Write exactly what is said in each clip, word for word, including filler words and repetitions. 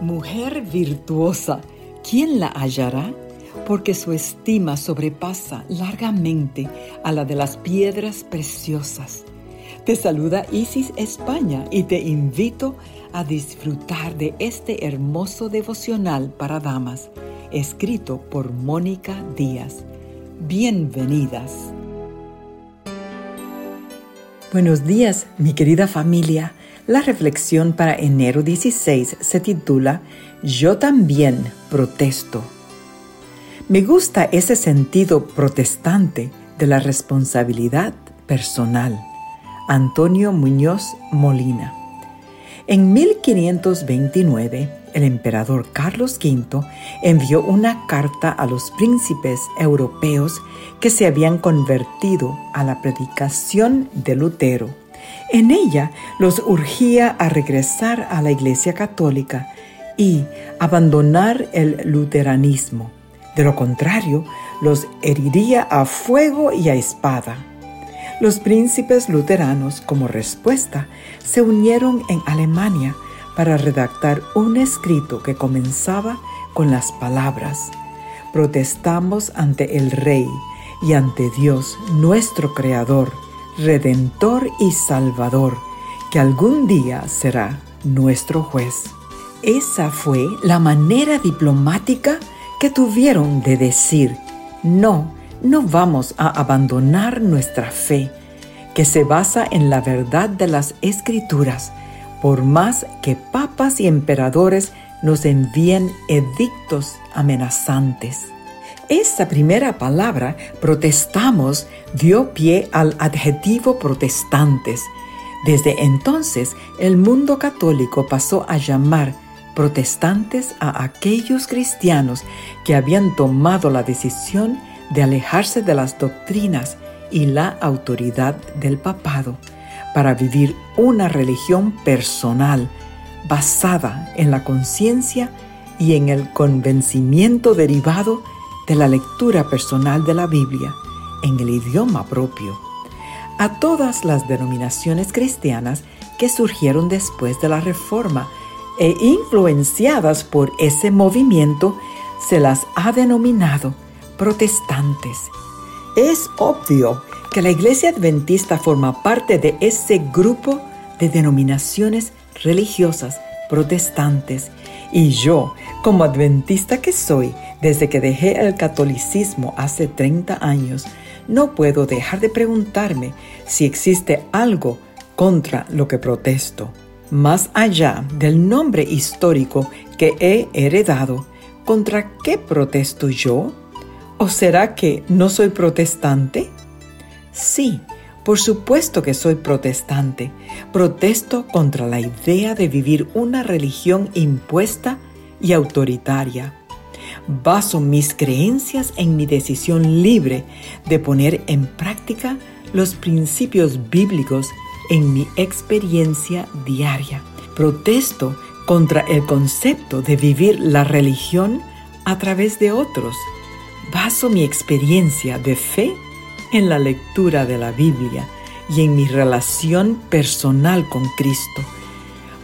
Mujer virtuosa, ¿quién la hallará? Porque su estima sobrepasa largamente a la de las piedras preciosas. Te saluda Isis España y te invito a disfrutar de este hermoso devocional para damas, escrito por Mónica Díaz. Bienvenidas. Buenos días, mi querida familia. La reflexión para enero dieciséis se titula Yo también protesto. Me gusta ese sentido protestante de la responsabilidad personal. Antonio Muñoz Molina. En mil quinientos veintinueve, el emperador Carlos quinto envió una carta a los príncipes europeos que se habían convertido a la predicación de Lutero. En ella los urgía a regresar a la Iglesia Católica y abandonar el luteranismo. De lo contrario, los heriría a fuego y a espada. Los príncipes luteranos, como respuesta, se unieron en Alemania para redactar un escrito que comenzaba con las palabras: Protestamos ante el Rey y ante Dios, nuestro Creador, Redentor y Salvador, que algún día será nuestro juez. Esa fue la manera diplomática que tuvieron de decir: no, no vamos a abandonar nuestra fe, que se basa en la verdad de las Escrituras, por más que papas y emperadores nos envíen edictos amenazantes. Esta primera palabra, protestamos, dio pie al adjetivo protestantes. Desde entonces, el mundo católico pasó a llamar protestantes a aquellos cristianos que habían tomado la decisión de alejarse de las doctrinas y la autoridad del papado para vivir una religión personal basada en la conciencia y en el convencimiento derivado de la lectura personal de la Biblia en el idioma propio. A todas las denominaciones cristianas que surgieron después de la Reforma e influenciadas por ese movimiento, se las ha denominado protestantes. Es obvio que la Iglesia Adventista forma parte de ese grupo de denominaciones religiosas protestantes, y yo, como adventista que soy, desde que dejé el catolicismo hace treinta años, no puedo dejar de preguntarme si existe algo contra lo que protesto. Más allá del nombre histórico que he heredado, ¿contra qué protesto yo? ¿O será que no soy protestante? Sí, por supuesto que soy protestante. Protesto contra la idea de vivir una religión impuesta y autoritaria. Baso mis creencias en mi decisión libre de poner en práctica los principios bíblicos en mi experiencia diaria. Protesto contra el concepto de vivir la religión a través de otros. Baso mi experiencia de fe en la lectura de la Biblia y en mi relación personal con Cristo.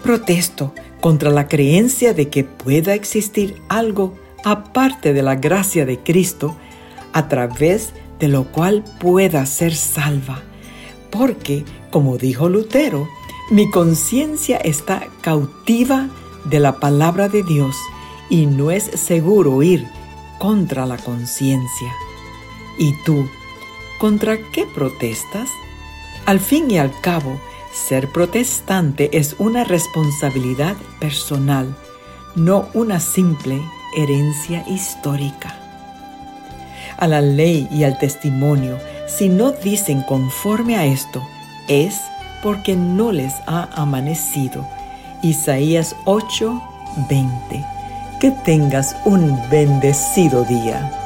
Protesto contra la creencia de que pueda existir algo aparte de la gracia de Cristo, a través de lo cual pueda ser salva. Porque, como dijo Lutero, mi conciencia está cautiva de la palabra de Dios y no es seguro ir contra la conciencia. ¿Y tú? ¿Contra qué protestas? Al fin y al cabo, ser protestante es una responsabilidad personal, no una simple herencia histórica. A la ley y al testimonio, si no dicen conforme a esto, es porque no les ha amanecido. Isaías ocho veinte. Que tengas un bendecido día.